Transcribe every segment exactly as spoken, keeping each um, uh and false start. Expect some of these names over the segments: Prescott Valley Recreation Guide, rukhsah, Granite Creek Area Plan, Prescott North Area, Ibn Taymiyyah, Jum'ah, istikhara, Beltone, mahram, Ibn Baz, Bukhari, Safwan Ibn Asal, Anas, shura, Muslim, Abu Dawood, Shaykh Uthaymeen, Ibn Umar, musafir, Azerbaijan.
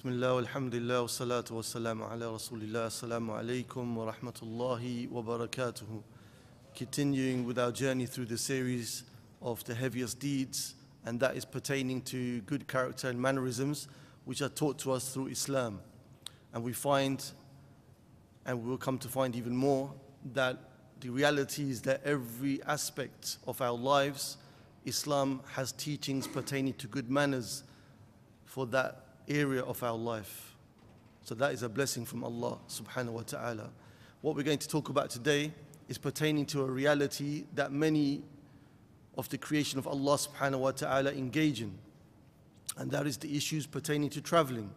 Bismillah, alhamdulillah, wa salatu wa salamu ala rasulillah, assalamu alaikum wa rahmatullahi wa barakatuhu. Continuing with our journey through the series of the heaviest deeds, and that is pertaining to good character and mannerisms which are taught to us through Islam. And we find, and we will come to find even more, that the reality is that every aspect of our lives, Islam has teachings pertaining to good manners for that area of our life. So that is a blessing from Allah subhanahu wa ta'ala. What we're going to talk about today is pertaining to a reality that many of the creation of Allah subhanahu wa ta'ala engage in, and that is the issues pertaining to traveling,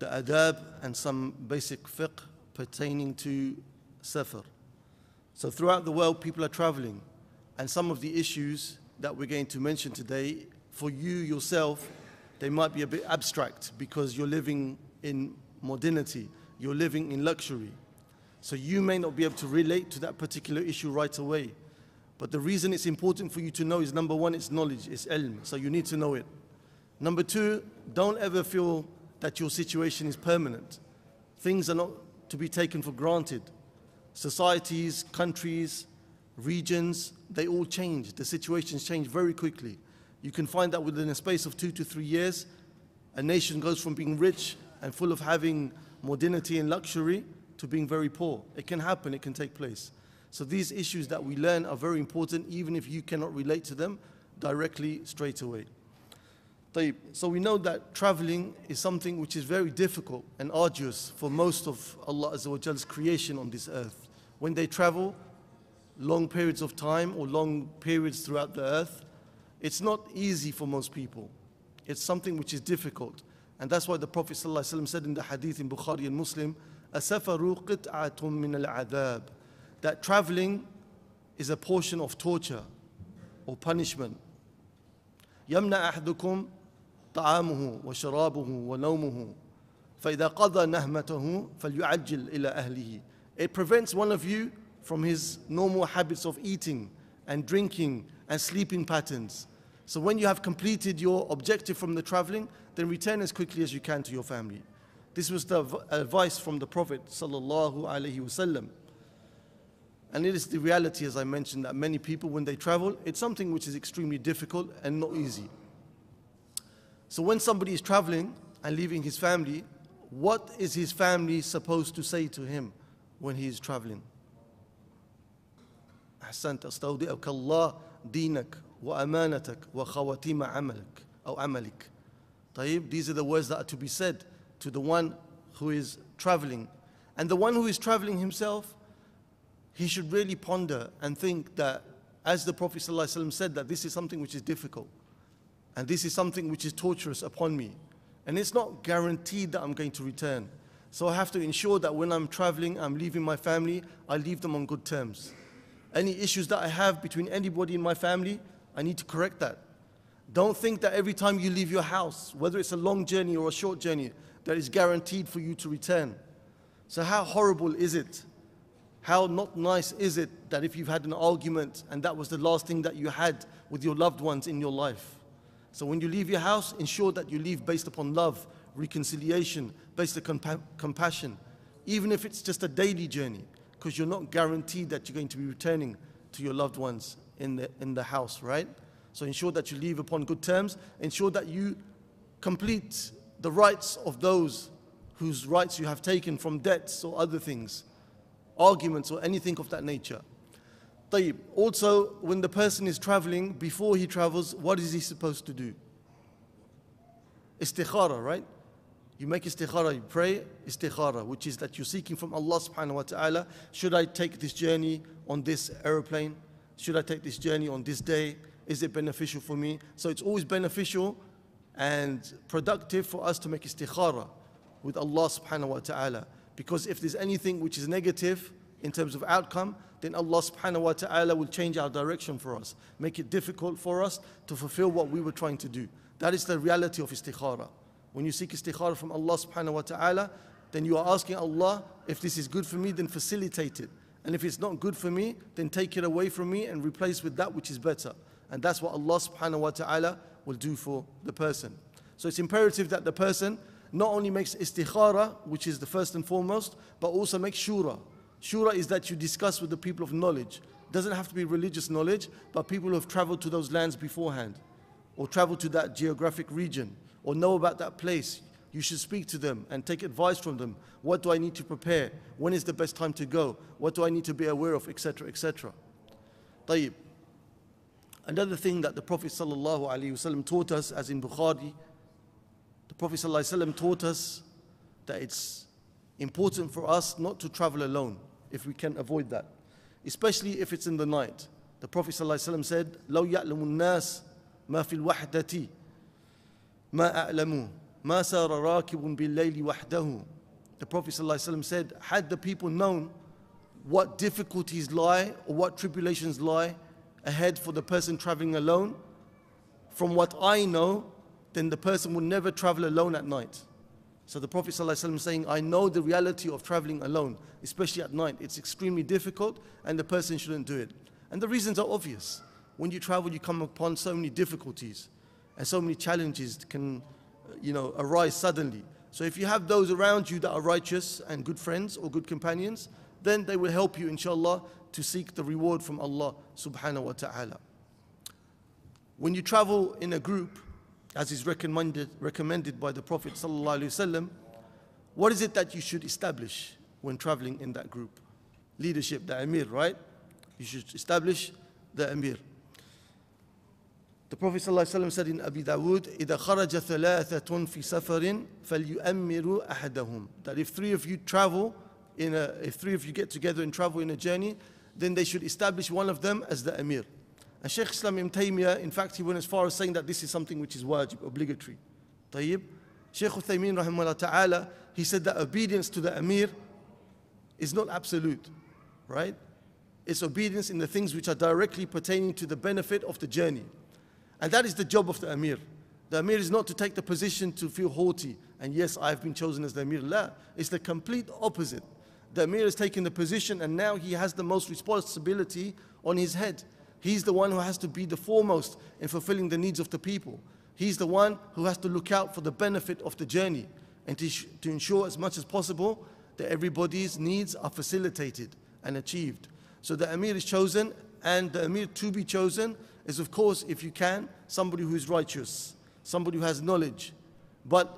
the adab and some basic fiqh pertaining to safar. So throughout the world people are traveling, and some of the issues that we're going to mention today, for you yourself, they might be a bit abstract because you're living in modernity, you're living in luxury. So you may not be able to relate to that particular issue right away. But the reason it's important for you to know is, number one, it's knowledge, it's ilm, so you need to know it. Number two, don't ever feel that your situation is permanent. Things are not to be taken for granted. Societies, countries, regions, they all change. The situations change very quickly. You can find that within a space of two to three years, a nation goes from being rich and full of having modernity and luxury to being very poor. It can happen, it can take place. So these issues that we learn are very important, even if you cannot relate to them directly straight away. So we know that traveling is something which is very difficult and arduous for most of Allah Azza wa Jal's creation on this earth. When they travel long periods of time or long periods throughout the earth, it's not easy for most people. It's something which is difficult. And that's why the Prophet ﷺ said in the hadith in Bukhari and Muslim, "As-safaru qit'atun min al-'adab," that traveling is a portion of torture or punishment. "Yamna ahdukum ta'amuhu wa sharabuhu wa nawmuhu fa idha qada nahmatahu falyu'ajjil ila ahlihi." It prevents one of you from his normal habits of eating and drinking and sleeping patterns. So when you have completed your objective from the traveling, then return as quickly as you can to your family. This was the advice from the Prophet sallallahu alaihi wasallam. And it is the reality, as I mentioned, that many people, when they travel, it's something which is extremely difficult and not easy. So when somebody is traveling and leaving his family, what is his family supposed to say to him when he is traveling? أحسنت أستودعك الله دينك وأمانتك وخواتيم عملك أو عملك. طيب, these are the words that are to be said to the one who is traveling. And the one who is traveling himself, he should really ponder and think that, as the Prophet ﷺ said, that this is something which is difficult and this is something which is torturous upon me, and it's not guaranteed that I'm going to return. So I have to ensure that when I'm traveling, I'm leaving my family, I leave them on good terms. Any issues that I have between anybody in my family, I need to correct that. Don't think that every time you leave your house, whether it's a long journey or a short journey, that is guaranteed for you to return. So how horrible is it? How not nice is it that if you've had an argument and that was the last thing that you had with your loved ones in your life? So when you leave your house, ensure that you leave based upon love, reconciliation, based upon comp compassion, even if it's just a daily journey, because you're not guaranteed that you're going to be returning to your loved ones in the, in the house, right? So ensure that you leave upon good terms. Ensure that you complete the rights of those whose rights you have taken from debts or other things, arguments or anything of that nature. طيب. Also, when the person is traveling, before he travels, what is he supposed to do? Istikhara, right? You make istikhara, you pray istikhara, which is that you're seeking from Allah subhanahu wa ta'ala, should I take this journey on this aeroplane? Should I take this journey on this day? Is it beneficial for me? So it's always beneficial and productive for us to make istikhara with Allah subhanahu wa ta'ala. Because if there's anything which is negative in terms of outcome, then Allah subhanahu wa ta'ala will change our direction for us, make it difficult for us to fulfill what we were trying to do. That is the reality of istikhara. When you seek istikhara from Allah subhanahu wa ta'ala, then you are asking Allah, if this is good for me, then facilitate it. And if it's not good for me, then take it away from me and replace with that which is better. And that's what Allah subhanahu wa ta'ala will do for the person. So it's imperative that the person not only makes istikhara, which is the first and foremost, but also makes shura. Shura is that you discuss with the people of knowledge. Doesn't have to be religious knowledge, but people who have traveled to those lands beforehand, or traveled to that geographic region, or know about that place. You should speak to them and take advice from them. What do I need to prepare? When is the best time to go? What do I need to be aware of, et cetera, et cetera. Tayyib. Another thing that the Prophet ﷺ taught us, as in Bukhari, the Prophet ﷺ taught us that it's important for us not to travel alone, if we can avoid that, especially if it's in the night. The Prophet ﷺ said, لَوْ يَعْلَمُ النَّاسِ مَا فِي الْوَحْدَةِ مَا أَعْلَمُوا مَا سَارَ رَاكِبٌ بِاللَّيْلِ وَحْدَهُ. The Prophet ﷺ said, had the people known what difficulties lie or what tribulations lie ahead for the person traveling alone, from what I know, then the person will never travel alone at night. So the Prophet ﷺ is saying, I know the reality of traveling alone, especially at night. It's extremely difficult and the person shouldn't do it. And the reasons are obvious. When you travel, you come upon so many difficulties and so many challenges can, you know, arise suddenly. So if you have those around you that are righteous and good friends or good companions, then they will help you, inshallah, to seek the reward from Allah subhanahu wa ta'ala. When you travel in a group, as is recommended, recommended by the Prophet sallallahu alaihi wasallam, what is it that you should establish when traveling in that group? Leadership, the Amir, right? You should establish the Amir. The Prophet sallallahu alaihi wasallam said in Abu Dawood, إِذَا خَرَجَ ثَلَاثَةٌ فِي سَفَرٍ فَلْيُؤَمِّرُوا أَحَدَهُمْ. That if three of you travel, In a, if three of you get together and travel in a journey, then they should establish one of them as the Amir. And Shaykh Islam Ibn Taymiyyah, in fact, he went as far as saying that this is something which is wajib, obligatory. Tayyib. Shaykh Uthaymeen, rahimahullah ta'ala, he said that obedience to the Amir is not absolute, right? It's obedience in the things which are directly pertaining to the benefit of the journey. And that is the job of the Amir. The Amir is not to take the position to feel haughty, and yes, I've been chosen as the Amir. La, it's the complete opposite. The Amir is taking the position and now he has the most responsibility on his head. He's the one who has to be the foremost in fulfilling the needs of the people. He's the one who has to look out for the benefit of the journey and to, to ensure as much as possible that everybody's needs are facilitated and achieved. So the Amir is chosen, and the Amir to be chosen is, of course, if you can, somebody who is righteous, somebody who has knowledge. But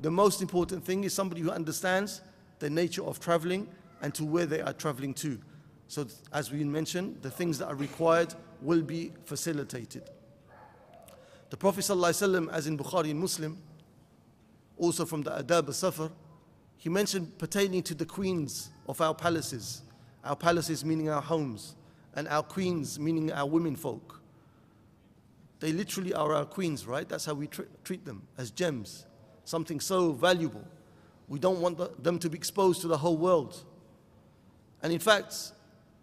the most important thing is somebody who understands the nature of traveling and to where they are traveling to. So as we mentioned, the things that are required will be facilitated. The Prophet ﷺ, as in Bukhari and Muslim, also from the Adab al-Safar, he mentioned pertaining to the queens of our palaces. Our palaces meaning our homes, and our queens meaning our women folk. They literally are our queens, right? That's how we tr treat them, as gems, something so valuable. We don't want them to be exposed to the whole world. And in fact,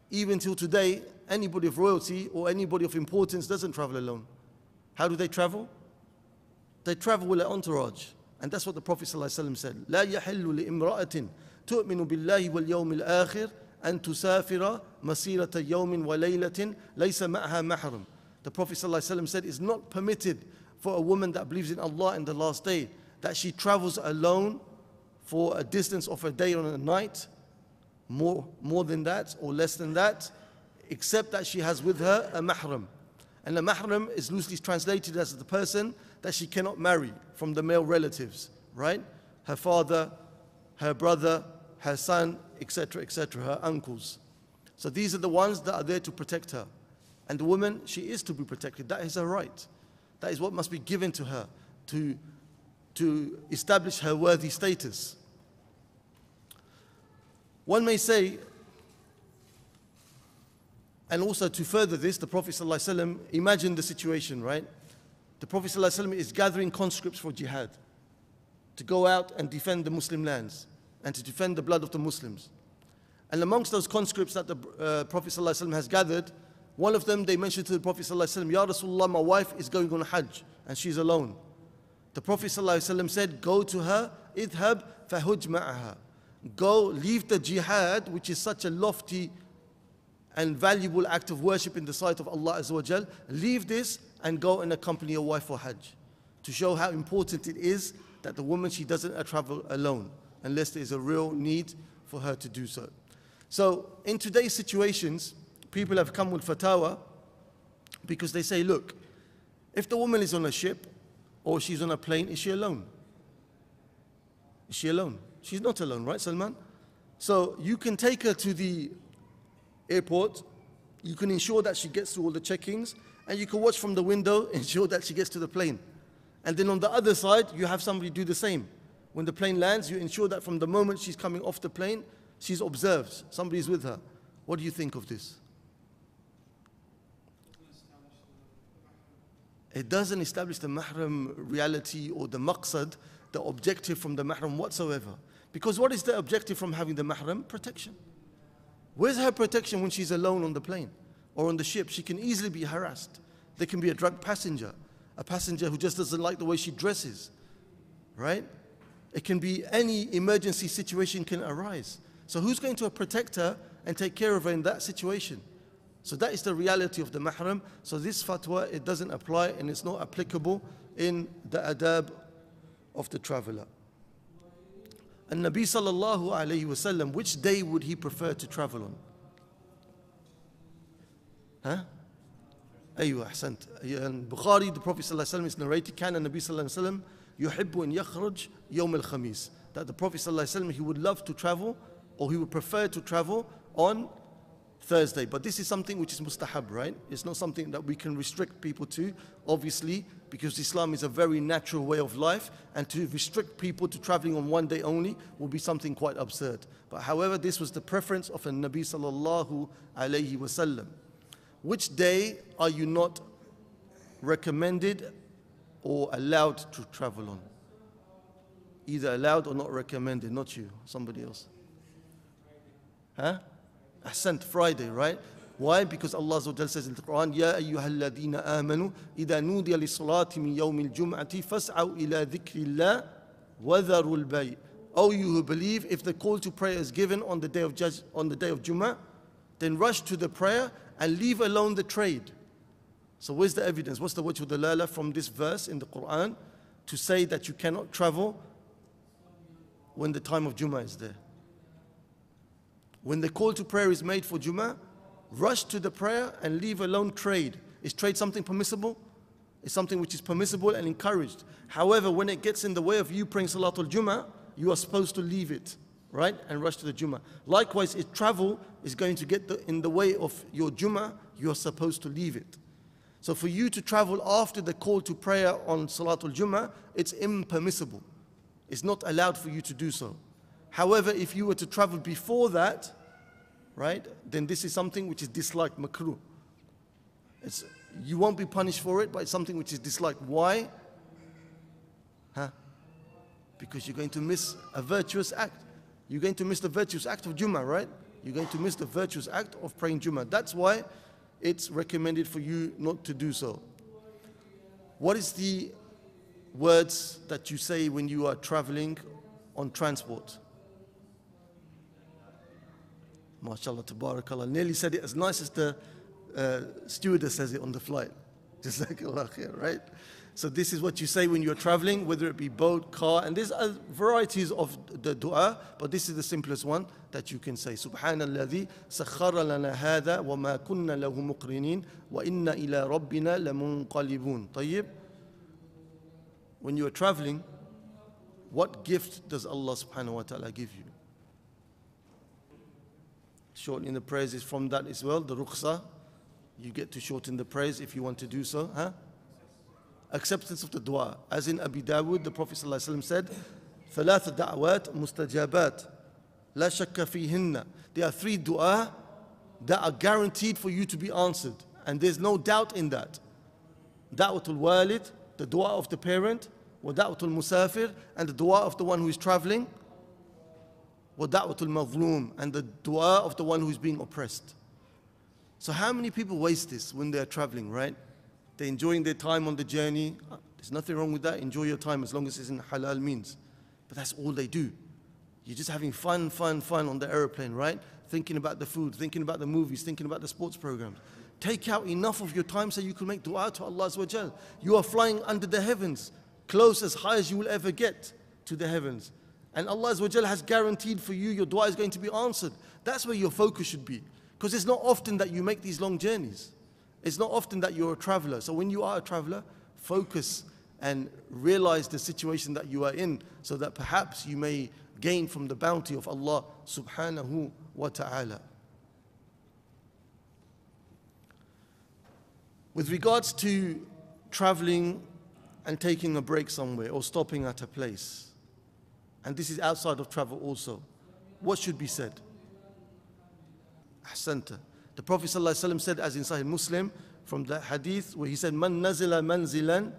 even till today, anybody of royalty or anybody of importance doesn't travel alone. How do they travel? They travel with an entourage. And that's what the Prophet ﷺ said. لَا يَحِلُّ لِإِمْرَأَةٍ تُؤْمِنُ بِاللَّهِ وَالْيَوْمِ الْآخِرِ أَن تُسَافِرَ مَسِيرَةَ يَوْمٍ وَلَيْلَةٍ لَيْسَ مَعْهَا مَحْرَمٌ. The Prophet ﷺ said, it's not permitted for a woman that believes in Allah and the last day that she travels alone for a distance of a day or a night, more, more than that or less than that, except that she has with her a mahram. And a mahram is loosely translated as the person that she cannot marry from the male relatives, right? Her father, her brother, her son, et cetera, et cetera, her uncles. So these are the ones that are there to protect her. And the woman, she is to be protected. That is her right. That is what must be given to her to, to establish her worthy status. One may say, and also to further this, the Prophet ﷺ, imagine the situation, right? The Prophet ﷺ is gathering conscripts for jihad, to go out and defend the Muslim lands, and to defend the blood of the Muslims. And amongst those conscripts that the uh, Prophet ﷺ has gathered, one of them, they mentioned to the Prophet ﷺ, Ya Rasulullah, my wife is going on Hajj, and she's alone. The Prophet ﷺ said, go to her, idhab fahuj ma'aha. Go, leave the jihad, which is such a lofty and valuable act of worship in the sight of Allah Azza wa Jal. Leave this and go and accompany your wife for Hajj, to show how important it is that the woman, she doesn't travel alone unless there's a real need for her to do so. So in today's situations, people have come with fatawa because they say, look, if the woman is on a ship or she's on a plane, is she alone? Is she alone? She's not alone, right, Salman? So you can take her to the airport, you can ensure that she gets through all the check-ins, and you can watch from the window, ensure that she gets to the plane. And then on the other side, you have somebody do the same. When the plane lands, you ensure that from the moment she's coming off the plane, she's observed, somebody's with her. What do you think of this? It doesn't establish the mahram reality or the maqsad, the objective from the mahram whatsoever. Because what is the objective from having the mahram? Protection. Where's her protection when she's alone on the plane or on the ship? She can easily be harassed. There can be a drug passenger, a passenger who just doesn't like the way she dresses, right? It can be any emergency situation can arise. So who's going to protect her and take care of her in that situation? So that is the reality of the mahram. So this fatwa, it doesn't apply and it's not applicable in the adab of the traveler. And Nabi sallallahu alayhi wa sallam, which day would he prefer to travel on? Huh? Aywa, ahsant. In Bukhari, the Prophet sallallahu alayhi wa sallam is narrated, Kana Nabi sallallahu alayhi wa sallam yuhibbu an yakhraj yawm al-khamis. That the Prophet sallallahu alayhi wa sallam, he would love to travel, or he would prefer to travel on Thursday. But this is something which is mustahab, right? It's not something that we can restrict people to, obviously, because Islam is a very natural way of life, and to restrict people to traveling on one day only will be something quite absurd. But however, this was the preference of a Nabi sallallahu alayhi wasallam. Which day are you not recommended or allowed to travel on? Either allowed or not recommended, not you, somebody else. Huh? Ahsant, Friday, right? Why? Because Allah says in the Quran, Ya ayyuhalladina amanu, idha nudiya li salati min yawmil jum'ati, fas'au ila dhikrillah, wadharul bay. O you who believe, if the call to prayer is given on the day of judge, on the day of Jum'ah, then rush to the prayer and leave alone the trade. So where's the evidence? What's the wajhu dalala from this verse in the Quran to say that you cannot travel when the time of Jum'ah is there? When the call to prayer is made for Jum'ah, rush to the prayer and leave alone trade. Is trade something permissible? It's something which is permissible and encouraged. However, when it gets in the way of you praying Salatul Jum'ah, you are supposed to leave it, right? And rush to the Jum'ah. Likewise, if travel is going to get the, in the way of your Jum'ah, you are supposed to leave it. So for you to travel after the call to prayer on Salatul Jum'ah, it's impermissible. It's not allowed for you to do so. However, if you were to travel before that, right, then this is something which is disliked, makruh. It's, you won't be punished for it, but it's something which is disliked. Why? Huh? Because you're going to miss a virtuous act. You're going to miss the virtuous act of Jum'ah, right? You're going to miss the virtuous act of praying Jum'ah. That's why it's recommended for you not to do so. What is the words that you say when you are traveling on transport? MashaAllah, tabarakallah. Nearly said it as nice as the uh, stewardess says it on the flight. Just like Allah here, right? So this is what you say when you're traveling, whether it be boat, car, and there's uh, varieties of the dua, but this is the simplest one that you can say. Subhanalladhi sakhara lana hadha wa ma kunna lahu muqrinin wa inna ila rabbina lamunqalibun. Tayyib. When you are traveling, what gift does Allah subhanahu wa ta'ala give you? Shortening the prayers is from that as well, the rukhsah. You get to shorten the prayers if you want to do so. Huh? Acceptance of the dua. As in Abu Dawood, the Prophet ﷺ said, ثلاث دعوات مستجابات لا شك فيهن. There are three dua that are guaranteed for you to be answered. And there's no doubt in that. Da'watul walid, the dua of the parent. Wa da'watul musafir, and the dua of the one who is traveling. Wa da'watul mazloom, and the dua of the one who is being oppressed. So how many people waste this when they are traveling, right? They're enjoying their time on the journey. There's nothing wrong with that. Enjoy your time as long as it's in halal means. But that's all they do. You're just having fun, fun, fun on the airplane, right? Thinking about the food, thinking about the movies, thinking about the sports programs. Take out enough of your time so you can make dua to Allah Azza wa Jal. You are flying under the heavens. close as high as you will ever get to the heavens. And Allah Azza wa Jalla has guaranteed for you your dua is going to be answered. That's where your focus should be. Because it's not often that you make these long journeys. It's not often that you're a traveler. So when you are a traveler, focus and realize the situation that you are in, so that perhaps you may gain from the bounty of Allah subhanahu wa ta'ala. With regards to traveling and taking a break somewhere or stopping at a place, and this is outside of travel also, what should be said? Ahsanta. The Prophet ﷺ said, as in Sahih Muslim, from the hadith where he said, Man nazila manzilan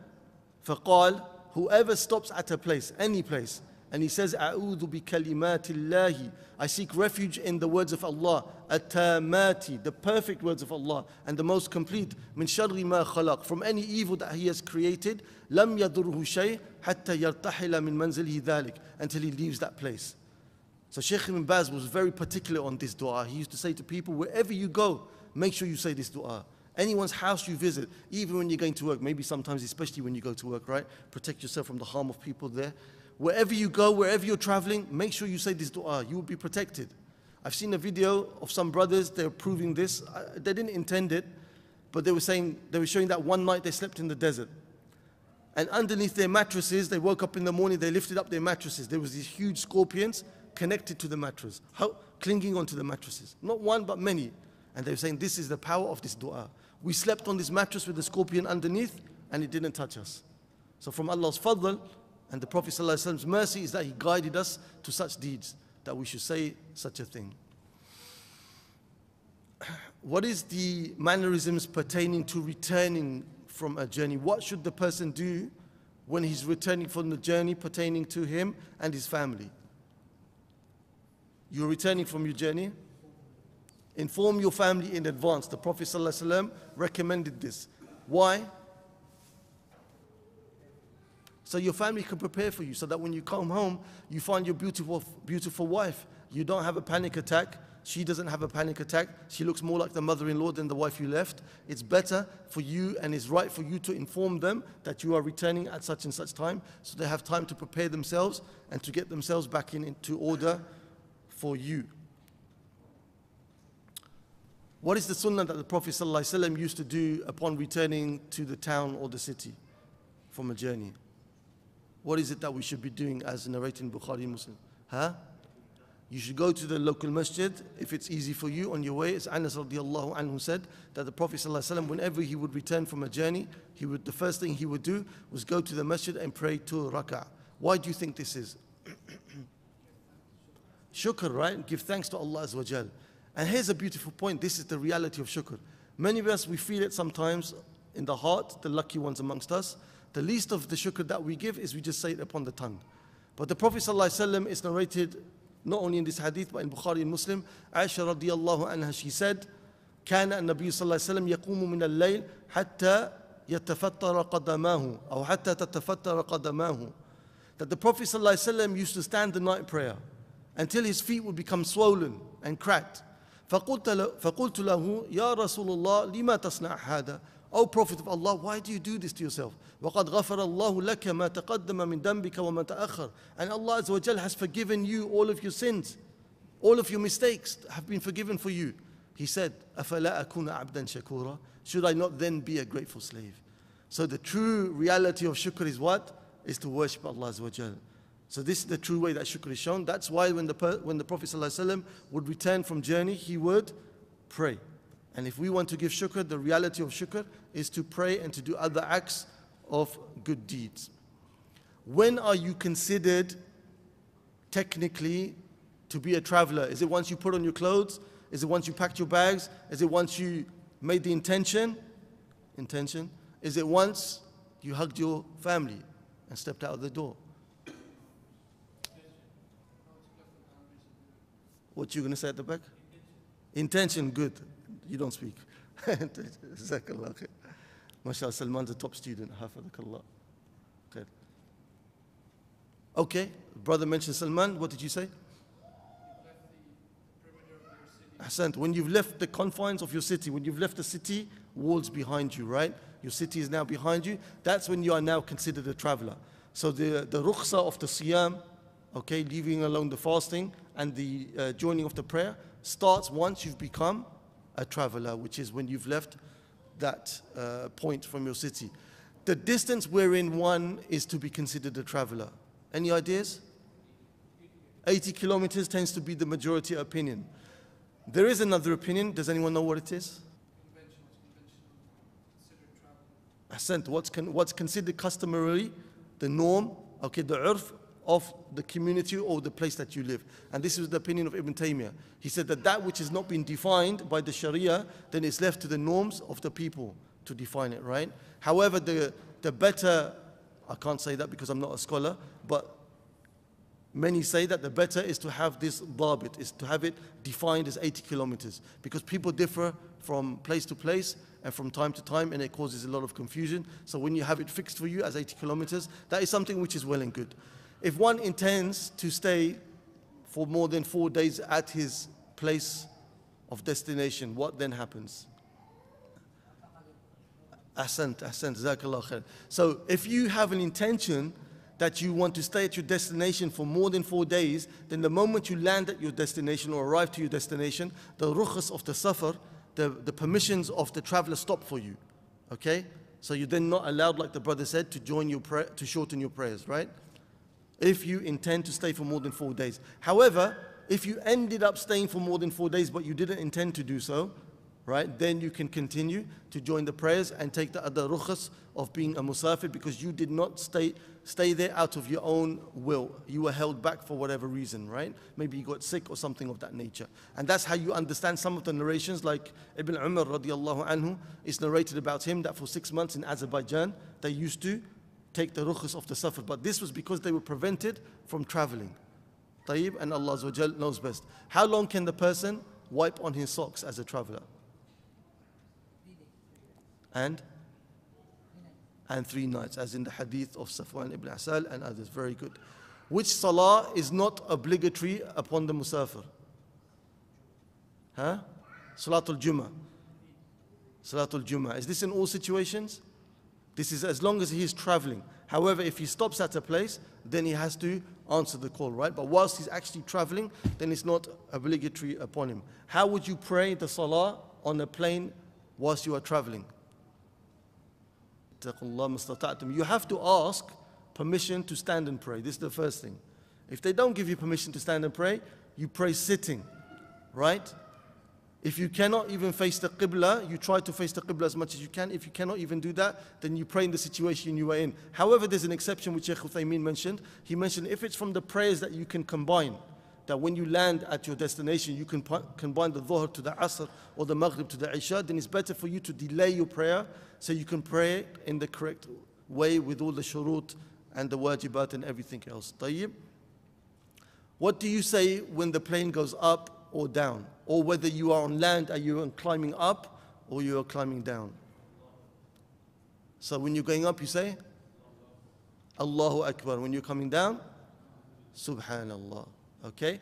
faqal, whoever stops at a place, any place, and he says, A'udhu bi kalimatillahi, I seek refuge in the words of Allah, at-tamati, the perfect words of Allah, and the most complete, min sharri ma khalaq, from any evil that He has created, lam yadurhu shay, hatta yartahila min manzilihi dhalik, until he leaves that place. So Shaykh Ibn Baz was very particular on this dua. He used to say to people, wherever you go, make sure you say this dua. Anyone's house you visit, even when you're going to work, maybe sometimes especially when you go to work, right? Protect yourself from the harm of people there. Wherever you go, wherever you're traveling, make sure you say this dua. You will be protected. I've seen a video of some brothers, they're proving this. I, they didn't intend it, but they were saying, they were showing that one night they slept in the desert. And underneath their mattresses, they woke up in the morning, they lifted up their mattresses. There was these huge scorpions connected to the mattress, how, clinging onto the mattresses. Not one, but many. And they were saying, this is the power of this dua. We slept on this mattress with the scorpion underneath, and it didn't touch us. So from Allah's fadl, and the Prophet ﷺ's mercy is that he guided us to such deeds, that we should say such a thing. What is the mannerisms pertaining to returning from a journey? What should the person do when he's returning from the journey pertaining to him and his family? You're returning from your journey? Inform your family in advance. The Prophet ﷺ recommended this. Why? So your family can prepare for you, so that when you come home, you find your beautiful, beautiful wife. You don't have a panic attack. She doesn't have a panic attack. She looks more like the mother-in-law than the wife you left. It's better for you, and it's right for you to inform them that you are returning at such and such time, so they have time to prepare themselves and to get themselves back in, into order for you. What is the sunnah that the Prophet ﷺ used to do upon returning to the town or the city from a journey? What is it that we should be doing as narrated in Bukhari Muslim? Huh? You should go to the local masjid if it's easy for you on your way. As Anas radiallahu anhu said, that the Prophet ﷺ, whenever he would return from a journey, he would, the first thing he would do was go to the masjid and pray two rak'ah. Why do you think this is? Shukr, right? Give thanks to Allah Azza wa Jal. And here's a beautiful point. This is the reality of shukr. Many of us, we feel it sometimes in the heart, the lucky ones amongst us. The least of the shukr that we give is we just say it upon the tongue. But the Prophet ﷺ is narrated not only in this hadith, but in Bukhari and Muslim. Aisha radiallahu anha, she said, كان النبي صلى الله عليه وسلم يقوم من الليل حتى يتفتر قدماه أو حتى تتفتر قدماه. That the Prophet ﷺ used to stand the night prayer until his feet would become swollen and cracked. فقلت له يا رسول الله لما تصنع هذا? O Prophet of Allah, why do you do this to yourself? وَقَدْ غَفَرَ اللَّهُ لَكَ مَا تَقَدَّمَ مِنْ دَنْبِكَ وَمَا تَأَخَّرَ. And Allah Azza wa Jal has forgiven you all of your sins. All of your mistakes have been forgiven for you. He said, أَفَلَا أَكُونَ عَبْدًا شَكُورًا. Should I not then be a grateful slave? So the true reality of shukr is what? Is to worship Allah Azza wa Jal. So this is the true way that shukr is shown. That's why when the, when the Prophet ﷺ would return from journey, he would pray. And if we want to give shukr, the reality of shukr is to pray and to do other acts of good deeds. When are you considered technically to be a traveler? Is it once you put on your clothes? Is it once you packed your bags? Is it once you made the intention? Intention? Is it once you hugged your family and stepped out of the door? What you gonna say at the back? Intention, good. You don't speak. Jazakallah khair. MashaAllah, Salman's a top student. Hafizakallah. Khair. Okay, brother mentioned Salman. What did you say? Ahsant. When you've left the confines of your city, when you've left the city walls behind you, right? Your city is now behind you. That's when you are now considered a traveler. So the, the rukhsa of the siyam, okay, leaving alone the fasting and the uh, joining of the prayer, starts once you've become a traveler, which is when you've left that uh, point from your city. The distance wherein one is to be considered a traveler. Any ideas? eighty kilometers tends to be the majority opinion. There is another opinion. Does anyone know what it is? Convention, convention, considered travel. What's, con what's considered customarily, the norm, okay, the urf of the community or the place that you live. And this is the opinion of Ibn Taymiyyah. He said that that which has not been defined by the Sharia, then it's left to the norms of the people to define it, right? However, the, the better, I can't say that because I'm not a scholar, but many say that the better is to have this dhabit, is to have it defined as eighty kilometers, because people differ from place to place and from time to time, and it causes a lot of confusion. So when you have it fixed for you as eighty kilometers, that is something which is well and good. If one intends to stay for more than four days at his place of destination, what then happens? Ahsant, ahsant, jazakallah khair. So if you have an intention that you want to stay at your destination for more than four days, then the moment you land at your destination or arrive to your destination, the rukhs of the safar, the, the permissions of the traveler stop for you, okay? So you're then not allowed, like the brother said, to join your prayer, to shorten your prayers, right? If you intend to stay for more than four days. However, if you ended up staying for more than four days, but you didn't intend to do so, right, then you can continue to join the prayers and take the other rukhs of being a musafir, because you did not stay, stay there out of your own will. You were held back for whatever reason, right? Maybe you got sick or something of that nature. And that's how you understand some of the narrations, like Ibn Umar radiallahu anhu, it's narrated about him that for six months in Azerbaijan, they used to take the rukhs of the safar, but this was because they were prevented from traveling. Tayyib, and Allah Azza wa Jal knows best. How long can the person wipe on his socks as a traveler? And? And three nights, as in the hadith of Safwan Ibn Asal and others. Very good. Which salah is not obligatory upon the musafir? Huh? Salatul Jummah. Salatul Jummah. Is this in all situations? This is as long as he is traveling. However, if he stops at a place, then he has to answer the call, right? But whilst he's actually traveling, then it's not obligatory upon him. How would you pray the salah on a plane whilst you are traveling? You have to ask permission to stand and pray. This is the first thing. If they don't give you permission to stand and pray, you pray sitting, right? If you cannot even face the qibla, you try to face the qibla as much as you can. If you cannot even do that, then you pray in the situation you are in. However, there's an exception which Shaykh Uthaymeen mentioned. He mentioned if it's from the prayers that you can combine, that when you land at your destination, you can combine the dhuhr to the asr or the maghrib to the isha, then it's better for you to delay your prayer so you can pray in the correct way with all the shurut and the wajibat and everything else. Tayyib. What do you say when the plane goes up or down, or whether you are on land and you are climbing up or you are climbing down? So when you're going up, you say Allahu Akbar. When you're coming down, Subhanallah. Okay?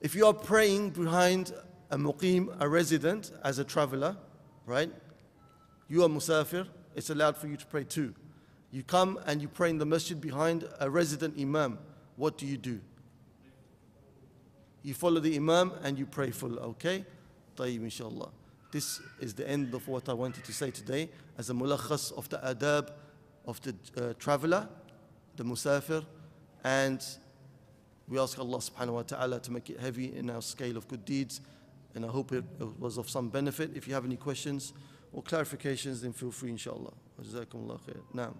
If you are praying behind a muqim, a resident, as a traveler, right, you are musafir, it's allowed for you to pray too. You come and you pray in the masjid behind a resident imam. What do you do? You follow the imam and you pray full, okay? Tayyib, inshallah. This is the end of what I wanted to say today as a mulakhas of the adab of the uh, traveler, the musafir, and we ask Allah subhanahu wa ta'ala to make it heavy in our scale of good deeds, and I hope it was of some benefit. If you have any questions or clarifications, then feel free, inshallah. Jazakumullah khair. Naam.